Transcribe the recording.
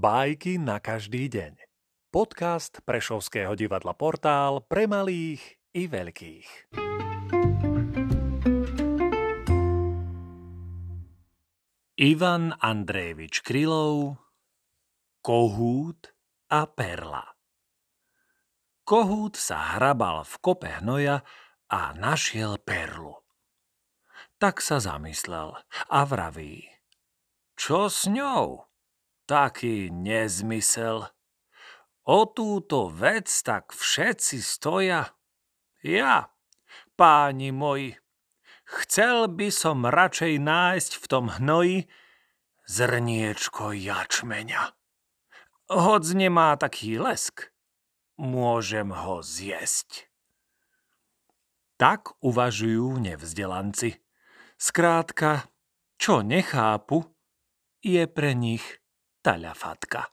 Bajky na každý deň. Podcast Prešovského divadla Portál pre malých i veľkých. Ivan Andrejevič Krylov, Kohút a perla. Kohút sa hrabal v kope hnoja a našiel perlu. Tak sa zamyslel a vraví: čo s ňou? Taký nezmysel. O túto vec tak všetci stoja. Ja, páni moji, chcel by som radšej nájsť v tom hnoji zrniečko jačmeňa. Hoď nemá taký lesk, môžem ho zjesť. Tak uvažujú nevzdelanci. Skrátka, čo nechápu, je pre nich taľafatka.